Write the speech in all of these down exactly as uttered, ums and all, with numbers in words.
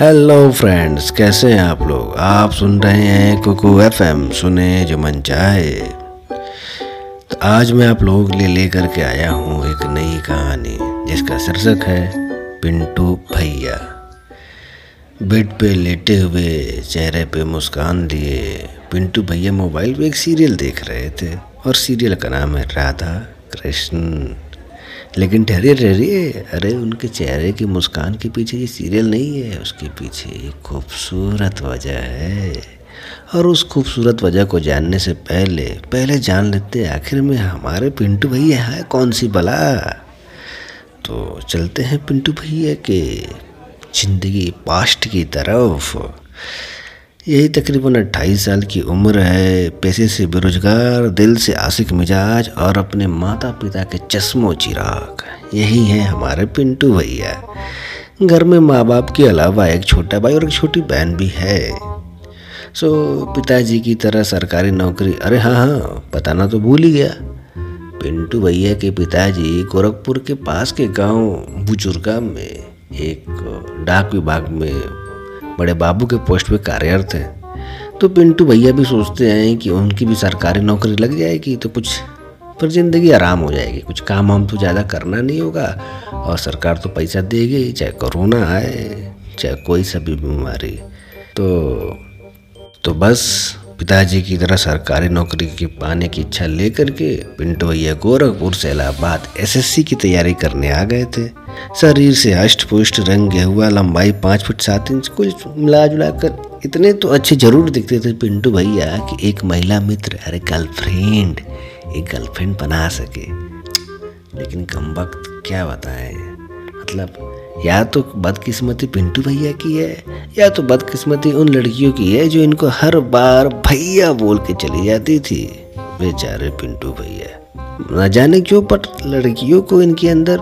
Hello friends, कैसे हैं आप लोग। आप सुन रहे हैं कुकू एफएम, सुने जो मन चाहे। तो आज मैं आप लोगों के लिए लेकर के आया हूँ एक नई कहानी जिसका शीर्षक है पिंटू भैया। बेड पे लेटे हुए, चेहरे पे मुस्कान लिए पिंटू भैया मोबाइल पे एक सीरियल देख रहे थे और सीरियल का नाम है राधा कृष्ण। लेकिन ठहरिए ठहरिए, अरे उनके चेहरे की मुस्कान के पीछे ये सीरियल नहीं है, उसके पीछे एक खूबसूरत वजह है। और उस खूबसूरत वजह को जानने से पहले पहले जान लेते हैं आखिर में हमारे पिंटू भैया है कौन सी बला। तो चलते हैं पिंटू भैया के जिंदगी पास्ट की तरफ। यही तकरीबन अट्ठाईस साल की उम्र है, पैसे से बेरोजगार, दिल से आशिक मिजाज और अपने माता पिता के चश्मो चिराग, यही हैं हमारे पिंटू भैया। घर में माँ बाप के अलावा एक छोटा भाई और एक छोटी बहन भी है। सो पिताजी की तरह सरकारी नौकरी, अरे हाँ हाँ बताना तो भूल ही गया, पिंटू भैया के पिताजी गोरखपुर के पास के गाँव बुजुर्गा में एक डाक विभाग में बड़े बाबू के पोस्ट पे कार्यरत हैं। तो पिंटू भैया भी सोचते हैं कि उनकी भी सरकारी नौकरी लग जाएगी तो कुछ पर ज़िंदगी आराम हो जाएगी, कुछ काम हम तो ज़्यादा करना नहीं होगा और सरकार तो पैसा देगी, चाहे कोरोना आए चाहे कोई सभी बीमारी। तो तो बस पिताजी की तरह सरकारी नौकरी की पाने की इच्छा लेकर के पिंटू भैया गोरखपुर से इलाहाबाद एस एस सी की तैयारी करने आ गए थे। शरीर से अष्ट पुष्ट, रंग गेहुआ, लंबाई पाँच फुट सात इंच, कुछ मिला जुला कर इतने तो अच्छे जरूर दिखते थे पिंटू भैया कि एक महिला मित्र, अरे गर्लफ्रेंड, एक गर्लफ्रेंड बना सके। लेकिन कमबख्त क्या बताएं, मतलब या तो बदकिस्मती पिंटू भैया की है या तो बदकिस्मती उन लड़कियों की है जो इनको हर बार भैया बोल के चली जाती थी। बेचारे पिंटू भैया न जाने क्यों पर लड़कियों को इनके अंदर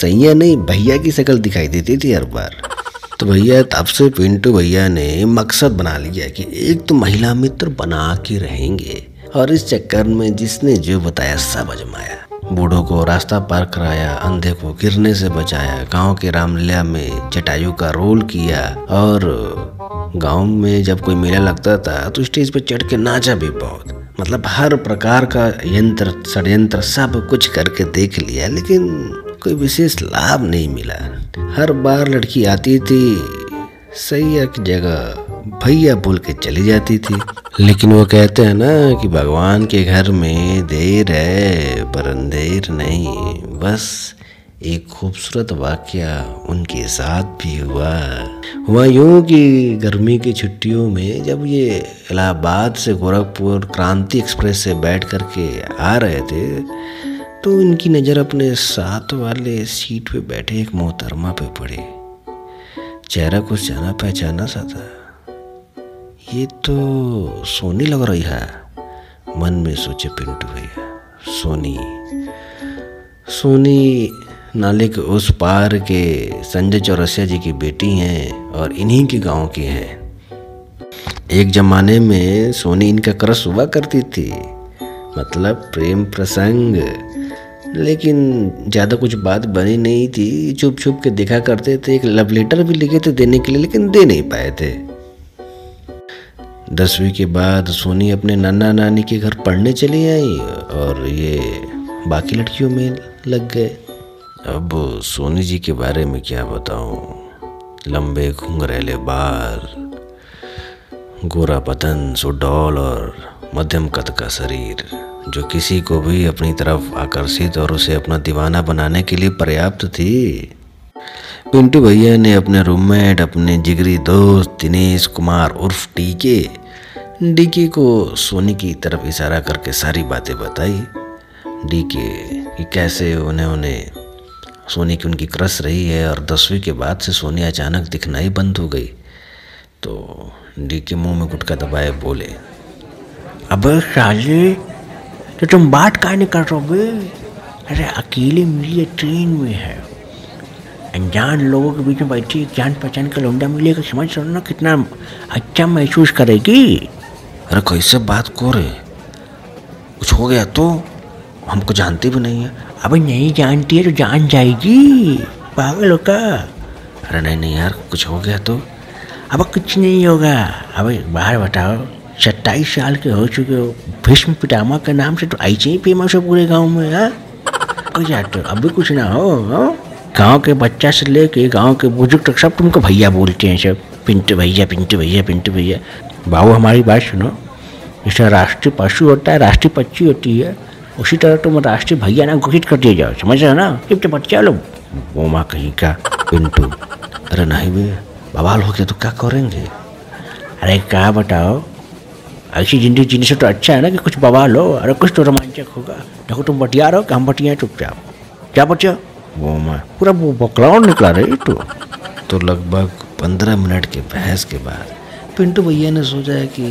सही है नहीं, भैया की शक्ल दिखाई देती थी हर बार। तो भैया तब से पिंटू भैया ने मकसद बना लिया कि एक तो महिला मित्र बना के रहेंगे और इस चक्कर में जिसने जो बताया सब आजमाया। बूढ़ों को रास्ता पार कराया, अंधे को गिरने से बचाया, गांव के रामलीला में जटायु का रोल किया और गांव में जब कोई मेला लगता था तो स्टेज पर चढ़ के नाचा भी बहुत। मतलब हर प्रकार का यंत्र षड्यंत्र सब कुछ करके देख लिया लेकिन कोई विशेष लाभ नहीं मिला। हर बार लड़की आती थी, सैया की जगह भैया बोल के चली जाती थी। लेकिन वो कहते हैं ना कि भगवान के घर में देर है पर अंधेर नहीं। बस एक खूबसूरत वाकया उनके साथ भी हुआ। हुआ यूँ कि गर्मी की छुट्टियों में जब ये इलाहाबाद से गोरखपुर क्रांति एक्सप्रेस से बैठ कर के आ रहे थे तो इनकी नज़र अपने साथ वाले सीट पे बैठे एक मोहतरमा पे पड़ी। चेहरा कुछ जाना पहचाना सा था, ये तो सोनी लग रही है, मन में सोचे पिंटू भैया। सोनी सोनी नाले के उस पार के संजय चौरसिया जी की बेटी हैं और इन्हीं के गांव की हैं। एक ज़माने में सोनी इनका क्रश हुआ करती थी, मतलब प्रेम प्रसंग, लेकिन ज़्यादा कुछ बात बनी नहीं थी। छुप छुप के देखा करते थे, एक लव लेटर भी लिखे थे देने के लिए लेकिन दे नहीं पाए थे। दसवीं के बाद सोनी अपने नाना नानी के घर पढ़ने चली आई और ये बाकी लड़कियों में लग गए। अब सोनी जी के बारे में क्या बताऊं, लंबे घुंघरेले बाल, गोरा बदन, सुडौल और मध्यम कद का शरीर जो किसी को भी अपनी तरफ आकर्षित और उसे अपना दीवाना बनाने के लिए पर्याप्त थी। पिंटू भैया ने अपने रूममेट, अपने जिगरी दोस्त दिनेश कुमार उर्फ डीके डीके को सोनी की तरफ इशारा करके सारी बातें बताई। डीके कि कैसे उन्हें उन्हें सोनी की उनकी क्रश रही है और दसवीं के बाद से सोनी अचानक दिखना ही बंद हो गई। तो डीके मुंह में गुटका दबाए बोले, अबे शाजी तो तुम बात काहे नहीं कर रहे हो बे, अरे अकेले मिली है, ट्रेन में है, अनजान लोगों के बीच में बैठी जान पहचान का लौंडा मिलेगा, समझ रहे हो ना कितना अच्छा महसूस करेगी। अरे कैसे बात को रहे, कुछ हो गया तो हमको जानती भी नहीं है। अबे नहीं जानती है तो जान जाएगी, पागल हो का। अरे नहीं नहीं यार, कुछ हो गया तो अब कुछ नहीं होगा, अब एक बार बताओ सत्ताईस साल के हो चुके हो, भीष्म पितामह के नाम से तो ऐसे ही फेमस हो पूरे गांव में है। कुछ तो अभी कुछ ना हो, गांव के बच्चा से लेके गांव के बुजुर्ग तक सब तुमको भैया बोलते हैं, सब पिंटू भैया पिंटू भैया पिंटू भैया। बाबू हमारी बात सुनो, जैसे राष्ट्रीय पशु होता है राष्ट्रीय पक्षी होती है, उसी तरह तुम राष्ट्रीय भैया ना घोषित कर दिए जाओ, समझ रहे हो ना। फिर तो बच्चा लो वो माँ कहीं का पिंटू, अरे नहीं भी बवाल हो गया तो क्या करेंगे। अरे क्या बताओ, ऐसी जिंदगी जीने से तो अच्छा है ना कि कुछ बवाल हो, अरे कुछ तो रोमांचक होगा। देखो तुम बटिया रहो कि हम बटिया चुपचाप, क्या बच्चा वो माँ पूरा वो बकलाव निकला रही। तो, तो लगभग पंद्रह मिनट के बहस के बाद पिंटू भैया ने सोचा है कि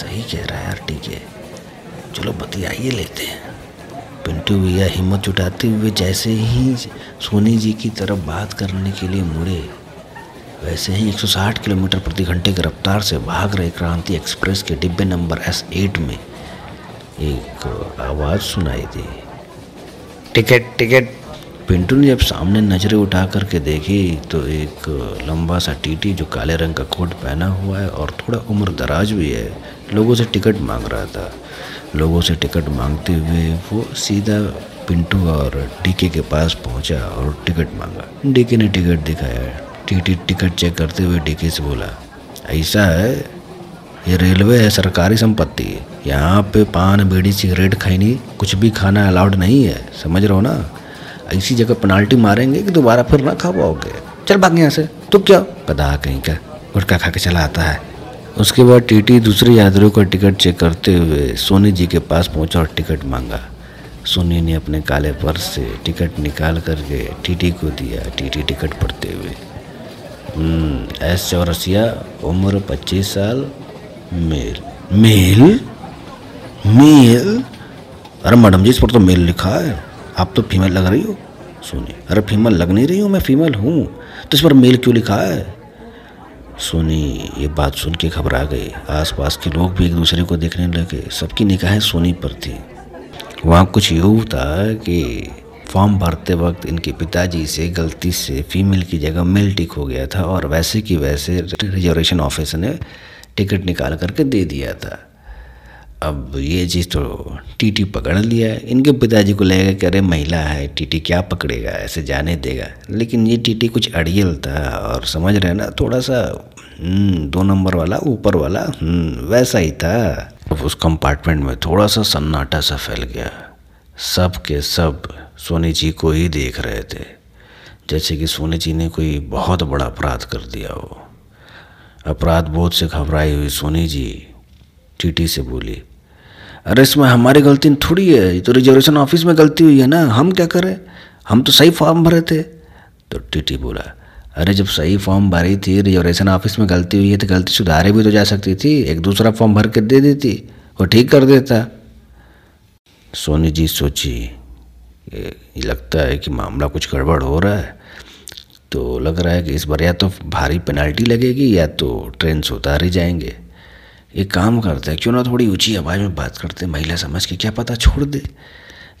सही कह रहा है यार, ठीक है चलो बतियाइए लेते हैं। पिंटू भैया हिम्मत जुटाते हुए जैसे ही सोनी जी की तरफ बात करने के लिए मुड़े, वैसे ही एक सौ साठ किलोमीटर प्रति घंटे की रफ्तार से भाग रहे क्रांति एक्सप्रेस के डिब्बे नंबर एस आठ में एक आवाज़ सुनाई दी, टिकट टिकट। पिंटू ने जब सामने नज़रें उठा करके देखी तो एक लंबा सा टीटी जो काले रंग का कोट पहना हुआ है और थोड़ा उम्र दराज भी है, लोगों से टिकट मांग रहा था। लोगों से टिकट मांगते हुए वो सीधा पिंटू और डीके के पास पहुंचा और टिकट मांगा। डीके ने टिकट दिखाया, टीटी टिकट चेक करते हुए डीके से बोला, ऐसा है ये रेलवे है, सरकारी संपत्ति है, यहाँ पे पान बीड़ी सिगरेट खैनी कुछ भी खाना अलाउड नहीं है, समझ रहे हो ना। ऐसी जगह पेनाल्टी मारेंगे कि दोबारा फिर ना खा पाओगे, चल भाग यहाँ से। तो क्या पता कहीं का गुटका खा के चला आता है। उसके बाद टीटी दूसरे यात्रियों का टिकट चेक करते हुए सोनी जी के पास पहुंचा और टिकट मांगा। सोनी ने अपने काले पर्स से टिकट निकाल करके टीटी को दिया। टीटी टिकट पढ़ते हुए, एस चौरसिया, उम्र पच्चीस साल, मेल। मेल मेल अरे मैडम जी इस पर तो मेल लिखा है, आप तो फीमेल लग रही हो। सोनी, अरे फीमेल लग नहीं रही हूँ, मैं फीमेल हूँ, तो इस पर मेल क्यों लिखा है। सोनी ये बात सुन के घबरा गए, आसपास के लोग भी एक दूसरे को देखने लगे, सबकी निगाहें सोनी पर थी। वहाँ कुछ यूँ था कि फॉर्म भरते वक्त इनके पिताजी से गलती से फीमेल की जगह मेल टिक हो गया था और वैसे की वैसे रिजर्वेशन ऑफिस ने टिकट निकाल करके दे दिया था। अब ये चीज़ तो टीटी पकड़ लिया है, इनके पिताजी को लगेगा कि अरे महिला है टीटी क्या पकड़ेगा, ऐसे जाने देगा। लेकिन ये टीटी कुछ अड़ियल था और समझ रहे ना, थोड़ा सा दो नंबर वाला ऊपर वाला वैसा ही था। अब उस कंपार्टमेंट में थोड़ा सा सन्नाटा सा फैल गया, सब के सब सोनी जी को ही देख रहे थे जैसे कि सोनी जी ने कोई बहुत बड़ा अपराध कर दिया हो। अपराध बोध से घबराई हुई सोनी जी टीटी से बोली, अरे इसमें हमारी गलती थोड़ी है, ये तो रिजर्वेशन ऑफिस में गलती हुई है ना, हम क्या करें, हम तो सही फॉर्म भरे थे। तो टीटी बोला, अरे जब सही फॉर्म भरी थी, रिजर्वेशन ऑफिस में गलती हुई है तो गलती सुधारी भी तो जा सकती थी, एक दूसरा फॉर्म भर के दे देती, वो ठीक कर देता। सोनी जी सोची लगता है कि मामला कुछ गड़बड़ हो रहा है, तो लग रहा है कि इस बार या तो भारी पेनल्टी लगेगी या तो ट्रेन से उतारे जाएंगे। एक काम करते हैं, क्यों ना थोड़ी ऊंची आवाज़ में बात करते, महिला समझ के क्या पता छोड़ दे।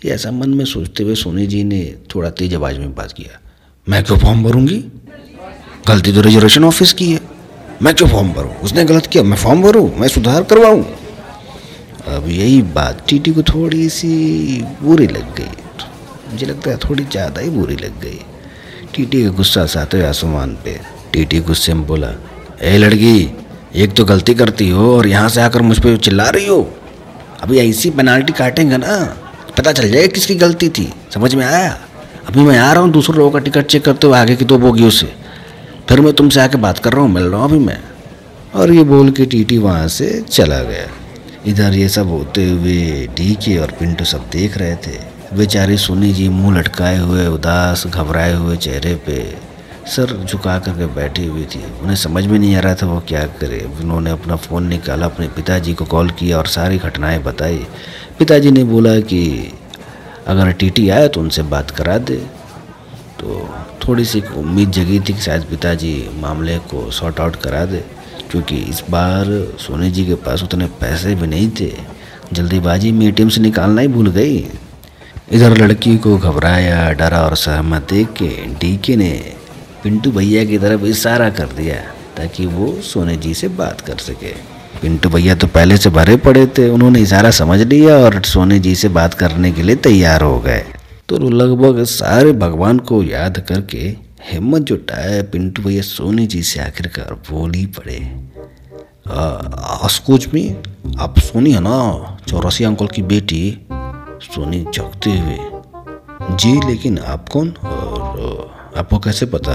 ये ऐसा मन में सोचते हुए सोनी जी ने थोड़ा तेज आवाज़ में बात किया, मैं क्यों फॉर्म भरूंगी, गलती तो रिजर्वेशन ऑफिस की है, मैं क्यों फॉर्म भरूं, उसने गलत किया, मैं फॉर्म भरूं, मैं सुधार करवाऊं। अब यही बात टीटी को थोड़ी सी बुरी लग गई, मुझे लगता है थोड़ी ज़्यादा ही बुरी लग गई। टीटी का गुस्सा सातवें आसमान पे। टीटी गुस्से में बोला, ए लड़की, एक तो गलती करती हो और यहाँ से आकर मुझ पर चिल्ला रही हो, अभी ऐसी पेनाल्टी काटेंगे ना पता चल जाएगा किसकी गलती थी, समझ में आया। अभी मैं आ रहा हूँ दूसरे लोगों का टिकट चेक करते हुए आगे की दो बोगियों से, फिर मैं तुमसे आके बात कर रहा हूँ, मिल रहा हूँ अभी मैं। और ये बोल के टीटी वहाँ से चला गया। इधर ये सब होते हुए डीके और पिंटू सब देख रहे थे। बेचारे सोनी जी मुँह लटकाए हुए, उदास, घबराए हुए चेहरे पर सर झुका करके बैठी हुई थी। उन्हें समझ में नहीं आ रहा था वो क्या करे। उन्होंने अपना फ़ोन निकाला, अपने पिताजी को कॉल किया और सारी घटनाएं बताई। पिताजी ने बोला कि अगर टीटी आया तो उनसे बात करा दे। तो थोड़ी सी उम्मीद जगी थी कि शायद पिताजी मामले को सॉर्ट आउट करा दे, क्योंकि इस बार सोनी जी के पास उतने पैसे भी नहीं थे, जल्दीबाजी में ए टी एम से निकालना ही भूल गई। इधर लड़की को घबराया, डरा और सहमा देख के डी के ने पिंटू भैया की तरफ इशारा कर दिया ताकि वो सोने जी से बात कर सके। पिंटू भैया तो पहले से भरे पड़े थे, उन्होंने इशारा समझ लिया और सोने जी से बात करने के लिए तैयार हो गए। तो लगभग सारे भगवान को याद करके हिम्मत जुटाए पिंटू भैया सोने जी से आखिरकार बोल ही पड़े, कुछ भी आप सोनी है ना, चौरसिया अंकल की बेटी। सोनी चौंकते हुए, जी लेकिन आप कौन और आपको कैसे पता?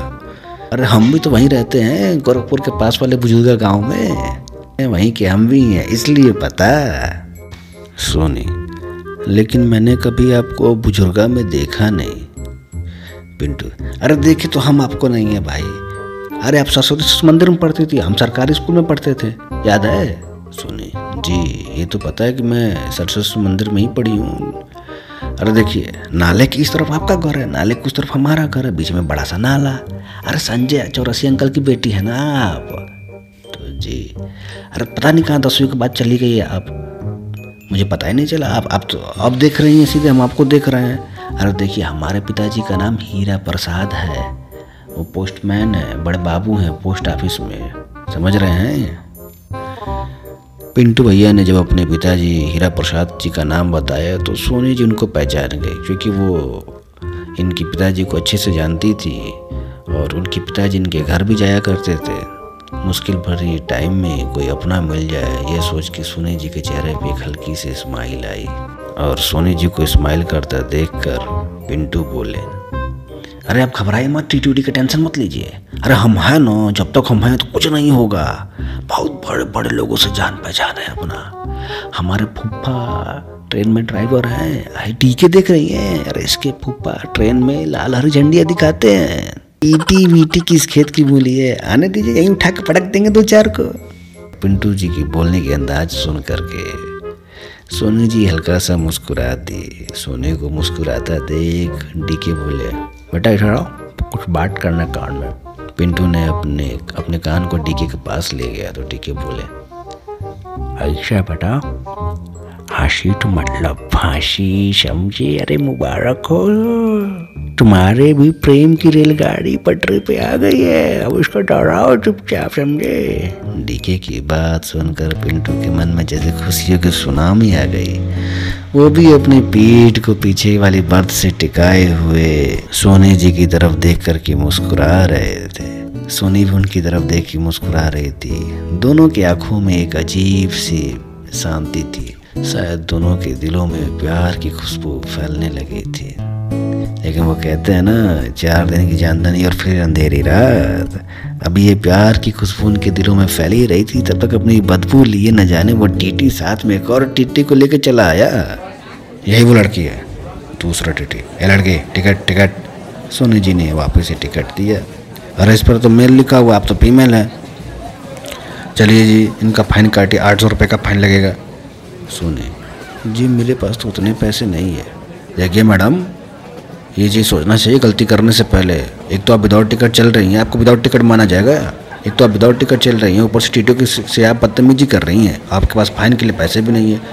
अरे हम भी तो वहीं रहते हैं, गोरखपुर के पास वाले बुजुर्गा गांव में, वहीं के हम भी हैं, इसलिए पता। सोनी, लेकिन मैंने कभी आपको बुजुर्गा में देखा नहीं। पिंटू, अरे देखे तो हम आपको नहीं है भाई। अरे आप सरस्वती मंदिर में पढ़ती थी, हम सरकारी स्कूल में पढ़ते थे, याद है? सोनी, जी ये तो पता है कि मैं सरस्वती मंदिर में ही पढ़ी हूँ। अरे देखिए, नाले की इस तरफ आपका घर है, नाले की उस तरफ हमारा घर है, बीच में बड़ा सा नाला। अरे संजय चौरसिया अंकल की बेटी है ना आप? तो जी, अरे पता नहीं कहाँ दसवीं के बाद चली गई है आप, मुझे पता ही नहीं चला। आप आप तो अब देख रही हैं, सीधे हम आपको देख रहे हैं। अरे देखिए, हमारे पिताजी का नाम हीरा प्रसाद है, वो पोस्टमैन है, बड़े बाबू हैं पोस्ट ऑफिस में, समझ रहे हैं? पिंटू भैया ने जब अपने पिताजी हीरा प्रसाद जी का नाम बताया तो सोनी जी उनको पहचान गई, क्योंकि वो इनके पिताजी को अच्छे से जानती थी और उनके पिताजी इनके घर भी जाया करते थे। मुश्किल भरी टाइम में कोई अपना मिल जाए, यह सोच के सोनी जी के चेहरे पे एक हल्की सी स्माइल आई और सोनी जी को स्माइल करता देखकर पिंटू बोले, अरे आप घबराइए मत, टी टूटी का टेंशन मत लीजिए। अरे हम हैं ना, जब तक हम हैं तो कुछ नहीं होगा। बहुत बड़े बड़े लोगों से जान पहचान है अपना। हमारे फूफा ट्रेन में ड्राइवर हैं, आई टी के देख रही हैं। अरे इसके फूफा ट्रेन में लाल हरी झंडियाँ दिखाते हैं। ईटी वीटी किस खेत की मूली है, आने दीजिए, यहीं उठा के पटक देंगे दो चार को। पिंटू जी की बोलने के अंदाज सुन करके सोनी जी हल्का सा मुस्कुराती। सोने को मुस्कुराता देख डीके बोले, बेटा इधर आओ, कुछ बात करना कान में। पिंटू ने अपने अपने कान को डीके के पास ले गया तो डीके बोले, अच्छा बेटा, हाशी तो मतलब फांसी समझे। अरे मुबारक हो, तुम्हारे भी प्रेम की रेलगाड़ी पटरी पे आ गई है, अब उसको डराओ चुपचाप, समझे? डीके की बात सुनकर पिंटू के मन में जैसे खुशियों की सुनामी आ गई। वो भी अपने पीठ को पीछे वाली बर्थ से टिकाए हुए सोनी जी की तरफ देख कर के मुस्कुरा रहे थे। सोनी भी उनकी तरफ देख के मुस्कुरा रही थी। दोनों की आंखों में एक अजीब सी शांति थी, शायद दोनों के दिलों में प्यार की खुशबू फैलने लगी थी। लेकिन वो कहते हैं ना, चार दिन की चांदनी और फिर अंधेरी रात। अभी ये प्यार की खुशबू उनके दिलों में फैली रही थी, तब तक अपनी बदबू लिए न जाने वो टीटी साथ में एक और टीटी को लेकर चला आया। यही वो लड़की है, दूसरा टीटी। ये लड़की, टिकट टिकट। सोनी जी ने वापस से टिकट दिया। अरे इस पर तो मेल लिखा हुआ, आप तो फीमेल हैं। चलिए जी, इनका फाइन काटिए, आठ सौ रुपये का फाइन लगेगा। सोने, जी मेरे पास तो उतने पैसे नहीं है। देखिए मैडम, ये चीज़ सोचना चाहिए गलती करने से पहले। एक तो आप विदाउट टिकट चल रही हैं, आपको विदाउट टिकट माना जाएगा। एक तो आप विदाउट टिकट चल रही हैं, ऊपर से टीटो की से आप बदतमीजी कर रही हैं, आपके पास फाइन के लिए पैसे भी नहीं है।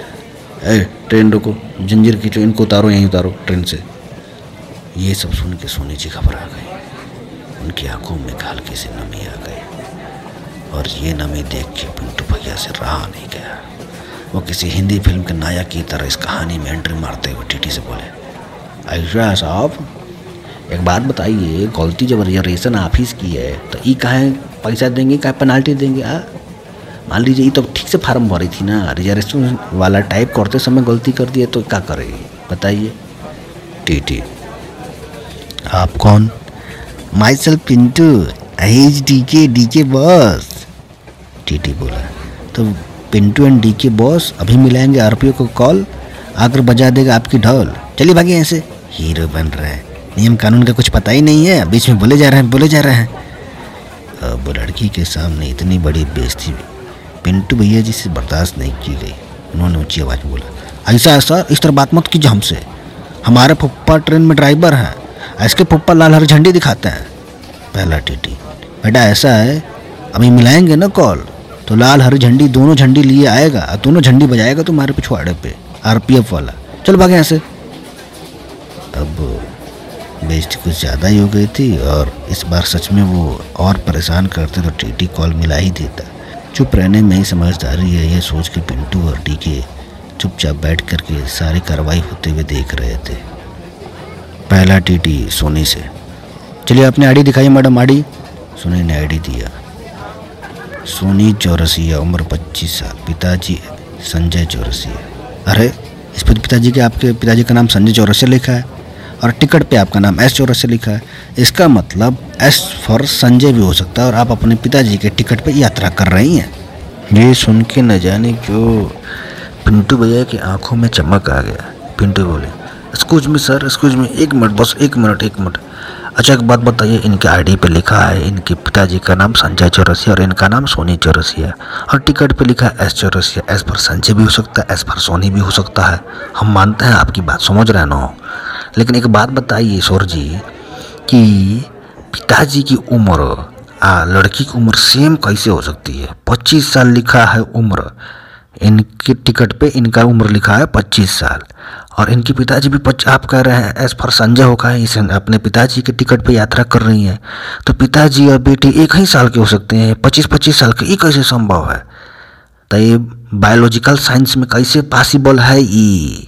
ए, ट्रेन रुको, जंजीर खींचो, इनको उतारो, यहीं उतारो ट्रेन से। ये सब सुन के सोनी जी घबरा गए, उनकी आंखों में हल्की सी नमी आ गई और ये नमी देख के पिंटू भैया से रहा नहीं गया। वो किसी हिंदी फिल्म के नायक की तरह इस कहानी में एंट्री मारते हुए टीटी से बोले, ऐसा साहब एक बात बताइए, गलती जब रिजर्वेशन ऑफिस की है तो ये कहाँ पैसा देंगे, कहाँ पेनाल्टी देंगे? आ मान लीजिए ये तो ठीक से फार्म भरी थी ना, रिजर्वेशन वाला टाइप करते समय गलती कर दिए तो क्या करेगी, बताइए। टीटी, आप कौन? Myself Pintu, as D K, D K boss. TT बोला, तो Pintu and D K boss अभी मिलाएंगे आरपीओ को कॉल, आकर बजा देगा आपकी ढोल, चलिए भागिए। ऐसे हीरो बन रहा है, नियम कानून का कुछ पता ही नहीं है, बीच में बोले जा रहे हैं बोले जा रहे हैं। अब वो लड़की के सामने इतनी बड़ी बेइज्जती पिंटू भैया जी से बर्दाश्त नहीं की गई। उन्होंने ऊँची आवाज़ में बोला, ऐसा ऐसा इस तरह बात मत कीजिए हमसे, हमारे फुप्पा ट्रेन में ड्राइवर हैं, इसके फुप्पा लाल हरी झंडी दिखाते हैं। पहला टीटी, बेटा ऐसा है, अभी मिलाएंगे ना कॉल तो लाल हरी झंडी दोनों झंडी लिए आएगा, दोनों झंडी बजाएगा तुम्हारे पिछवाड़े पे आरपीएफ वाला, चल भागे यहाँ से। अब बेइज्जती कुछ ज़्यादा ही हो गई थी और इस बार सच में वो और परेशान करते तो टीटी कॉल मिला ही देता। चुप रहने में ही समझदारी है, यह सोच के पिंटू और टीके चुपचाप बैठ करके सारी कार्रवाई होते हुए देख रहे थे। पहला टीटी सोनी से, चलिए आपने आईडी दिखाई मैडम आईडी। सोनी ने आईडी दिया। सोनी चौरसिया, उम्र पच्चीस साल, पिताजी संजय चौरसिया। अरे इस पर पिताजी के आपके पिताजी का नाम संजय चौरसिया लिखा है और टिकट पे आपका नाम एस चौरसिया लिखा है। इसका मतलब एस फॉर संजय भी हो सकता है और आप अपने पिताजी के टिकट पे यात्रा कर रही हैं। ये सुन के न जाने क्यों पिंटू भैया की आंखों में चमक आ गया। पिंटू बोले, excuse me sir, excuse me, एक मिनट बस, एक मिनट एक मिनट। अच्छा एक बात बताइए, इनके आईडी पे लिखा है इनके पिताजी का नाम संजय चौरसिया और इनका नाम सोनी चौरसिया और टिकट पे लिखा है एस चौरसिया। एस पर संजय भी हो सकता है, एस पर सोनी भी हो सकता है। हम मानते हैं आपकी बात, समझ रहे ना हो, लेकिन एक बात बताइए सौर जी कि पिताजी की उम्र आ, लड़की की उम्र सेम कैसे हो सकती है? पच्चीस साल लिखा है उम्र, इनके टिकट पे इनका उम्र लिखा है पच्चीस साल और इनके पिताजी भी पच आप कह रहे हैं एस पर संजय होगा है, इस अपने पिताजी के टिकट पे यात्रा कर रही हैं, तो पिताजी और बेटी एक ही साल के हो सकते हैं, पच्चीस पच्चीस साल के, ये कैसे संभव है? तो ये बायोलॉजिकल साइंस में कैसे पॉसिबल है? ई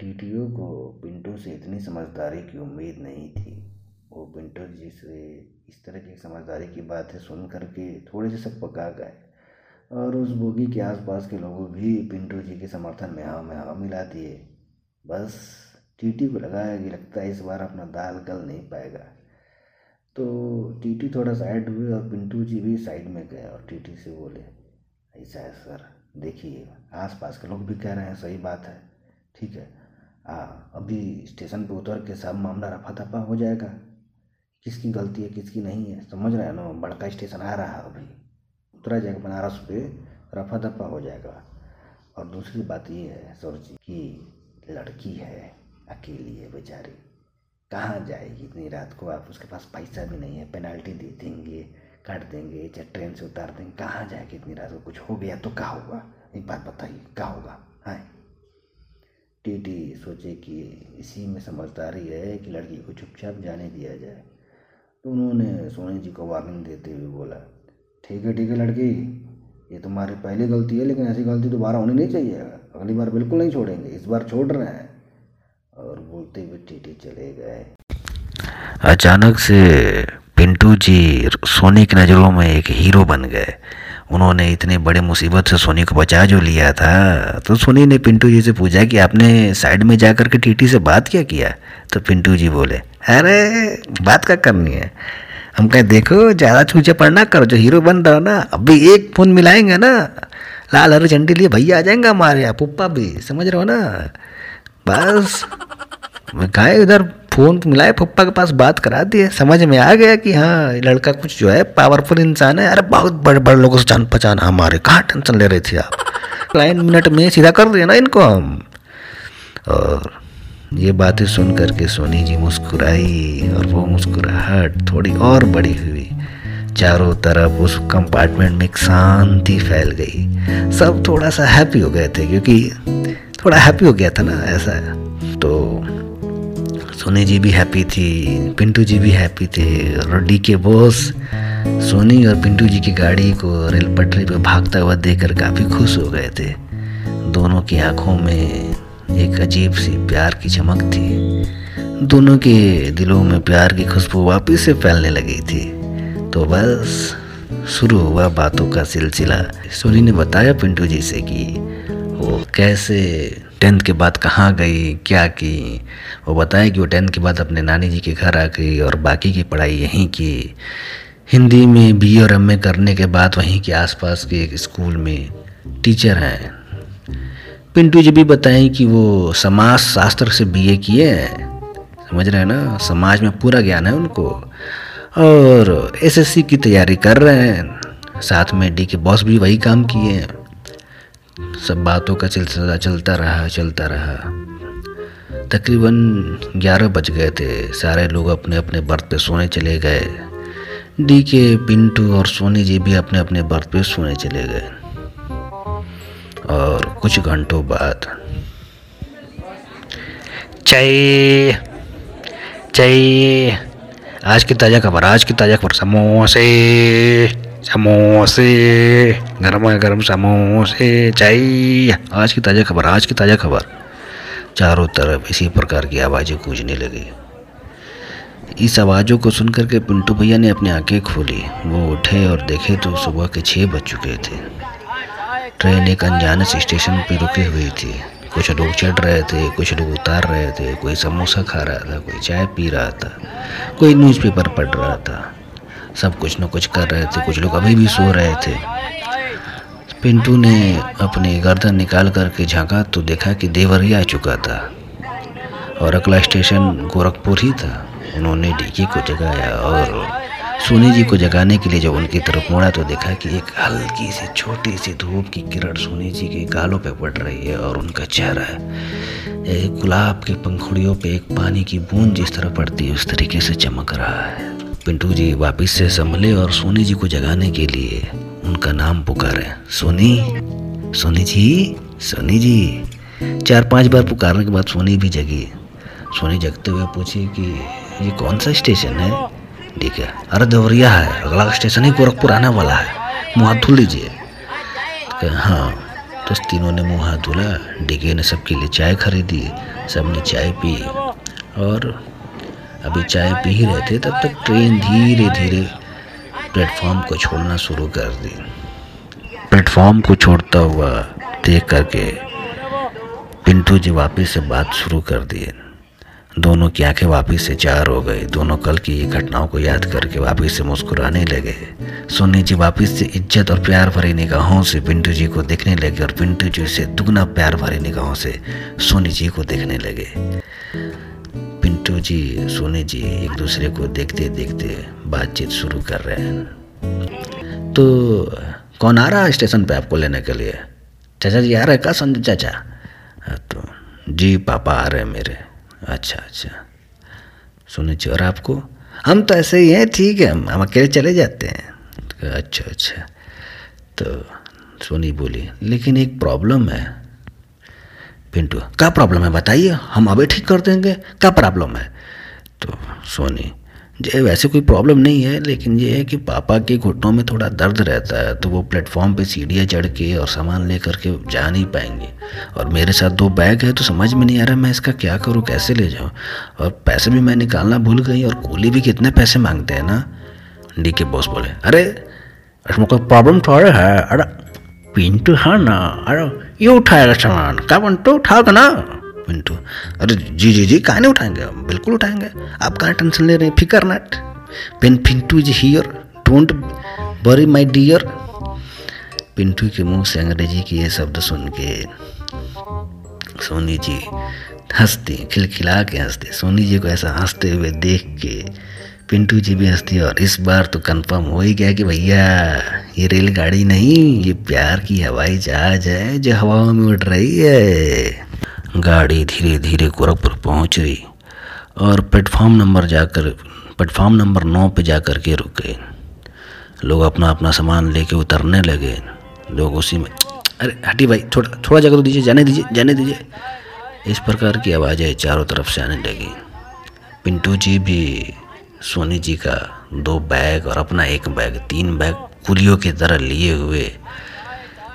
टीटीओ को पिंटू से इतनी समझदारी की उम्मीद नहीं थी। वो पिंटू जी से इस तरह की समझदारी की बात है सुन करके थोड़े से सब पका गए और उस बोगी के आसपास के लोगों भी पिंटू जी के समर्थन में हाँ में हाँ मिला दिए। बस टीटी को लगा कि लगता है इस बार अपना दाल गल नहीं पाएगा, तो टीटी थोड़ा साइड हुए और पिंटू जी भी साइड में गए और टीटी से बोले, ऐसा है सर, देखिए आसपास के लोग भी कह रहे हैं सही बात है, ठीक है, आ, अभी स्टेशन पर उतर के सब मामला रफा दफा हो जाएगा, किसकी गलती है किसकी नहीं है, समझ रहे हैं ना, बड़का स्टेशन आ रहा है, अभी उतरा जाएगा बनारस पे, रफा दफा हो जाएगा। और दूसरी बात ये है सौर जी कि लड़की है, अकेली है बेचारी, कहाँ जाएगी इतनी रात को, आप उसके पास पैसा भी नहीं है, पेनाल्टी दे देंगे, काट देंगे, चाहे ट्रेन से उतार देंगे, कहाँ जाएगी इतनी रात को, कुछ हो गया तो क्या होगा, एक बात बताइए क्या होगा? हाँ टीटी सोचे कि इसी में समझदारी है कि लड़की को चुपचाप जाने दिया जाए, तो उन्होंने सोनी जी को वार्निंग देते हुए बोला, ठीक है ठीक है लड़की, ये तुम्हारी पहली गलती है, लेकिन ऐसी गलती दोबारा होनी नहीं चाहिए, अगली बार बिल्कुल नहीं छोड़ेंगे, इस बार छोड़ रहे हैं। और बोलते हुए टीटी चले गए। अचानक से पिंटू जी सोनी की नज़रों में एक हीरो बन गए। उन्होंने इतने बड़े मुसीबत से सोनी को बचा जो लिया था। तो सोनी ने पिंटू जी से पूछा कि आपने साइड में जा कर के टीटी से बात क्या किया? तो पिंटू जी बोले, अरे बात क्या करनी है, हम कहें देखो ज़्यादा चूचे पर ना करो, जो हीरो बन रहा हो ना, अभी एक फोन मिलाएंगे ना, लाल हरे झंडी लिए भैया आ जाएंगे हमारे यहाँ, पुप्पा भी, समझ रहे हो ना, बस कहे उधर फ़ोन मिलाए, पुप्पा के पास बात करा दिए, समझ में आ गया कि हाँ लड़का कुछ जो है पावरफुल इंसान है। अरे बहुत बड़े बड़े लोगों से जान पहचान हमारे, कहाँ टेंशन ले रहे थे आप, क्लाइंट मिनट में सीधा कर दिया ना इनको हम। और ये बातें सुन करके सोनी जी मुस्कुराई और वो मुस्कुराहट थोड़ी और बड़ी हुई। चारों तरफ उस कंपार्टमेंट में एक शांति फैल गई। सब थोड़ा सा हैप्पी हो गए थे, क्योंकि थोड़ा हैप्पी हो गया था ना, ऐसा। तो सोनी जी भी हैप्पी थी, पिंटू जी भी हैप्पी थे और डी के बॉस सोनी और पिंटू जी की गाड़ी को रेल पटरी पर भागता हुआ देखकर काफ़ी खुश हो गए थे। दोनों की आँखों में एक अजीब सी प्यार की चमक थी, दोनों के दिलों में प्यार की खुशबू वापस से फैलने लगी थी। तो बस शुरू हुआ बातों का सिलसिला। सोनी ने बताया पिंटू जी से कि वो कैसे टेंथ के बाद कहाँ गई, क्या की। वो बताया कि वो टेंथ के बाद अपने नानी जी के घर आ गई और बाकी की पढ़ाई यहीं की। हिंदी में बी और एम ए करने के बाद वहीं के आसपास के एक स्कूल में टीचर हैं। पिंटू जी भी बताएं कि वो समाज शास्त्र से बीए किए हैं, समझ रहे हैं ना, समाज में पूरा ज्ञान है उनको, और एस एस सी की तैयारी कर रहे हैं। साथ में डी के बॉस भी वही काम किए हैं। सब बातों का सिलसिला चलता रहा चलता रहा तकरीबन ग्यारह बज गए थे। सारे लोग अपने अपने बर्थ पे सोने चले गए। डी के, पिंटू और सोनी जी भी अपने अपने बर्थ पे सोने चले गए। और कुछ घंटों बाद चाय चाहिए। आज की ताज़ा खबर, आज की ताज़ा खबर, समोसे समोसे गर्म गर्म समोसे चाहिए। आज की ताज़ा खबर, आज की ताज़ा खबर। चारों तरफ इसी प्रकार की आवाज़ें गूंजने लगी। इस आवाज़ों को सुनकर के पिंटू भैया ने अपनी आंखें खोली। वो उठे और देखे तो सुबह के छः बज चुके थे। ट्रेन एक अनजान स्टेशन पर रुकी हुई थी। कुछ लोग चढ़ रहे थे, कुछ लोग उतार रहे थे, कोई समोसा खा रहा था, कोई चाय पी रहा था, कोई न्यूज़पेपर पढ़ रहा था। सब कुछ न कुछ कर रहे थे। कुछ लोग अभी भी सो रहे थे। पिंटू ने अपनी गर्दन निकाल करके झांका तो देखा कि देवरिया आ चुका था और अगला स्टेशन गोरखपुर ही था। उन्होंने डीके को जगाया और सोनी जी को जगाने के लिए जब उनकी तरफ मुड़ा तो देखा कि एक हल्की सी छोटी सी धूप की किरण सोनी जी के गालों पर पड़ रही है और उनका चेहरा एक गुलाब की पंखुड़ियों पे एक पानी की बूंद जिस तरह पड़ती है उस तरीके से चमक रहा है। पिंटू जी वापस से संभले और सोनी जी को जगाने के लिए उनका नाम पुकारे, सोनी सोनी जी सोनी जी। चार पाँच बार पुकारने के बाद सोनी भी जगी। सोनी जगते हुए पूछी कि ये कौन सा स्टेशन है? ठीक है, अरे देवरिया है, अगला स्टेशन ही गोरखपुर आने वाला है, मुँह हाथ धो लीजिए। हाँ, तो तीनों ने मुँह हाथ धुला। डीके ने सबके लिए चाय खरीदी, सब ने चाय पी और अभी चाय पी ही रहे थे तब तक ट्रेन धीरे धीरे प्लेटफॉर्म को छोड़ना शुरू कर दी। प्लेटफॉर्म को छोड़ता हुआ देख करके पिंटू जी वापस से बात शुरू कर दिए। दोनों की आंखें वापस से चार हो गई। दोनों कल की ये घटनाओं को याद करके वापस से मुस्कुराने लगे। सोनी जी वापस से इज्जत और प्यार भरी निगाहों से पिंटू जी को देखने लगे और पिंटू जी से दुगना प्यार भरी निगाहों से सोनी जी को देखने लगे। पिंटू जी सोनी जी एक दूसरे को देखते देखते बातचीत शुरू कर रहे हैं। तो कौन आ रहा है स्टेशन पर आपको लेने के लिए? चाचा जी आ रहे क्या? संजय चाचा? तो जी पापा आ रहे हैं मेरे। अच्छा अच्छा सोनी जी, और आपको? हम तो ऐसे ही हैं, ठीक है, हम हम अकेले चले जाते हैं। अच्छा अच्छा, तो सोनी बोली, लेकिन एक प्रॉब्लम है। पिंटू, क्या प्रॉब्लम है बताइए, हम अभी ठीक कर देंगे, क्या प्रॉब्लम है? तो सोनी जी, वैसे कोई प्रॉब्लम नहीं है, लेकिन ये है कि पापा के घुटनों में थोड़ा दर्द रहता है तो वो प्लेटफॉर्म पे सीढ़ियाँ चढ़ के और सामान ले करके जा नहीं पाएंगे, और मेरे साथ दो बैग है तो समझ में नहीं आ रहा मैं इसका क्या करूँ, कैसे ले जाऊँ, और पैसे भी मैं निकालना भूल गई, और कूली भी कितने पैसे मांगते हैं ना। डी के बॉस बोले, अरे इसमें कोई प्रॉब्लम थोड़ा है, अरे पिंटू है ना, अरे ये उठाएगा सामान, क्या पिंटू उठाओगे ना? पिंटू, अरे जी जी जी कहाँ नहीं उठाएंगे, बिल्कुल उठाएंगे, आप कहाँ टेंशन ले रहे हैं, फिकर नट पेन Pintu is here, don't worry my dear. Pintu के मुंह से अंग्रेजी के ये शब्द सुन के सोनी जी हंसती, खिलखिला के हंसती। सोनी जी को ऐसा हंसते हुए देख के पिंटू जी भी हंसती, और इस बार तो कंफर्म हो ही गया कि भैया ये रेलगाड़ी नहीं, ये प्यार की हवाई जहाज है जो हवाओं में उड़ रही है। गाड़ी धीरे धीरे गोरखपुर पहुंच गई और प्लेटफॉर्म नंबर जाकर प्लेटफॉर्म नंबर नौ पे जाकर के रुक गए। लोग अपना अपना सामान लेके उतरने लगे। लोग उसी में, अरे हटी भाई, थोड़ा थोड़ा जगह तो दीजिए, जाने दीजिए, जाने दीजिए, इस प्रकार की आवाज़ें चारों तरफ से आने लगी। पिंटू जी भी सोनी जी का दो बैग और अपना एक बैग, तीन बैग कुलियों की तरह लिए हुए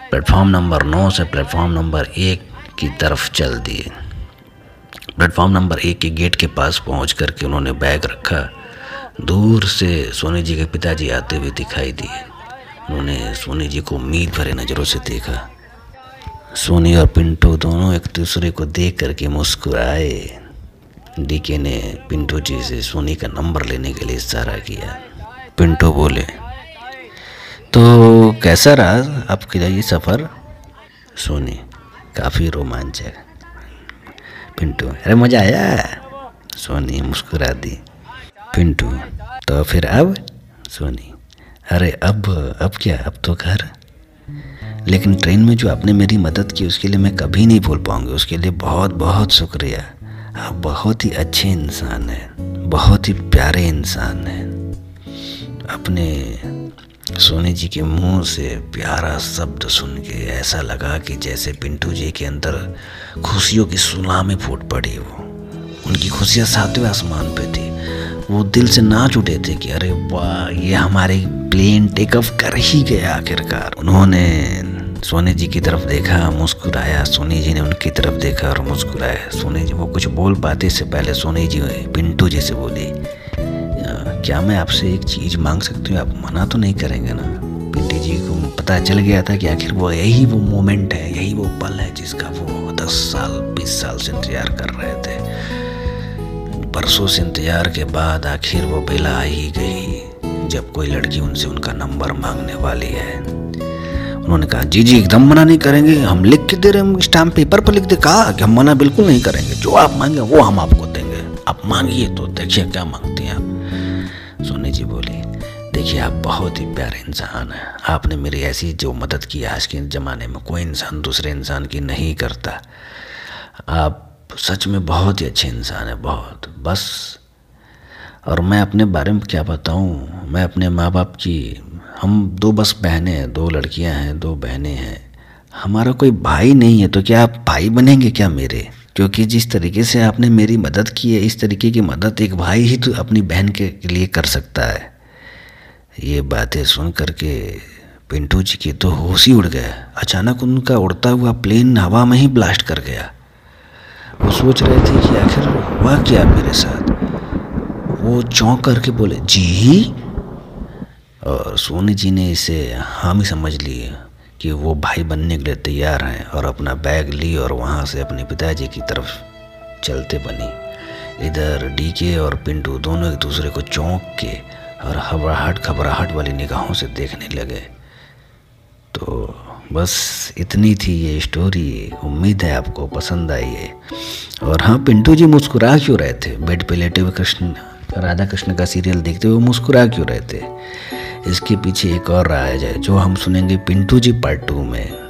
प्लेटफॉर्म नंबर नौ से प्लेटफॉर्म नंबर एक की तरफ चल दिए। प्लेटफॉर्म नंबर एक के गेट के पास पहुंच कर के उन्होंने बैग रखा। दूर से सोनी जी के पिताजी आते हुए दिखाई दिए। उन्होंने सोनी जी को उम्मीद भरे नज़रों से देखा। सोनी और पिंटू दोनों एक दूसरे को देख करके मुस्कुराए। डीके ने पिंटू जी से सोनी का नंबर लेने के लिए इशारा किया। पिंटू बोले, तो कैसा रहा आपके लिए ये सफ़र? सोनी, काफ़ी रोमांचक। पिंटू, अरे मज़ा आया? सोनी मुस्कुरा दी। पिंटू, तो फिर अब? सोनी, अरे अब अब क्या, अब तो घर। लेकिन ट्रेन में जो आपने मेरी मदद की उसके लिए मैं कभी नहीं भूल पाऊंगी, उसके लिए बहुत बहुत शुक्रिया। आप बहुत ही अच्छे इंसान हैं, बहुत ही प्यारे इंसान हैं। अपने सोनी जी के मुंह से प्यारा शब्द सुन के ऐसा लगा कि जैसे पिंटू जी के अंदर खुशियों की सुनामी फूट पड़ी हो। उनकी खुशियाँ सातवें आसमान पे थी। वो दिल से नाच उठे थे कि अरे वाह, ये हमारे प्लेन टेक ऑफ कर ही गया आखिरकार। उन्होंने सोनी जी की तरफ देखा, मुस्कुराया। सोनी जी ने उनकी तरफ देखा और मुस्कुराया। सोनी जी, वो कुछ बोल पाते से पहले सोनी जी पिंटू जी से बोली, क्या मैं आपसे एक चीज़ मांग सकती हूँ? आप मना तो नहीं करेंगे ना? पिंटू जी को पता चल गया था कि आखिर वो यही वो मोमेंट है, यही वो पल है जिसका वो दस साल बीस साल से इंतजार कर रहे थे। बरसों से इंतजार के बाद आखिर वो बेला आ ही गई जब कोई लड़की उनसे उनका नंबर मांगने वाली है। उन्होंने कहा, जी जी एकदम मना नहीं करेंगे, हम लिख के दे रहे हैं, स्टाम्प पेपर पर लिख दे, कहा कि हम मना बिल्कुल नहीं करेंगे, जो आप मांगे वो हम आपको देंगे, आप मांगिए तो देखिए क्या मांगते हैं आप। सोनी जी बोली, देखिए आप बहुत ही प्यारे इंसान हैं, आपने मेरी ऐसी जो मदद की आज के ज़माने में कोई इंसान दूसरे इंसान की नहीं करता, आप सच में बहुत ही अच्छे इंसान हैं, बहुत, बस। और मैं अपने बारे में क्या बताऊँ, मैं अपने माँ बाप की, हम दो बस बहनें हैं, दो लड़कियां हैं, दो बहनें हैं, हमारा कोई भाई नहीं है, तो क्या आप भाई बनेंगे क्या मेरे? क्योंकि जिस तरीके से आपने मेरी मदद की है, इस तरीके की मदद एक भाई ही तो अपनी बहन के लिए कर सकता है। ये बातें सुन करके पिंटू जी के तो होश ही उड़ गया। अचानक उनका उड़ता हुआ प्लेन हवा में ही ब्लास्ट कर गया। वो सोच रहे थे कि आखिर हुआ क्या मेरे साथ। वो चौंक करके बोले, जी, और सोनी जी ने इसे हामी समझ ली कि वो भाई बनने के लिए तैयार हैं और अपना बैग ली और वहाँ से अपने पिताजी की तरफ चलते बनी। इधर डीके और पिंटू दोनों एक दूसरे को चौंक के और घबराहट घबराहट वाली निगाहों से देखने लगे। तो बस इतनी थी ये स्टोरी, उम्मीद है आपको पसंद आई है। और हाँ, पिंटू जी मुस्कुरा क्यों रहे थे? बेड पे लेटे हुए कृष्ण, राधा कृष्ण का सीरियल देखते हुए मुस्कुरा क्यों रहे थे? इसके पीछे एक और राज है जो हम सुनेंगे पिंटू जी पार्ट टू में।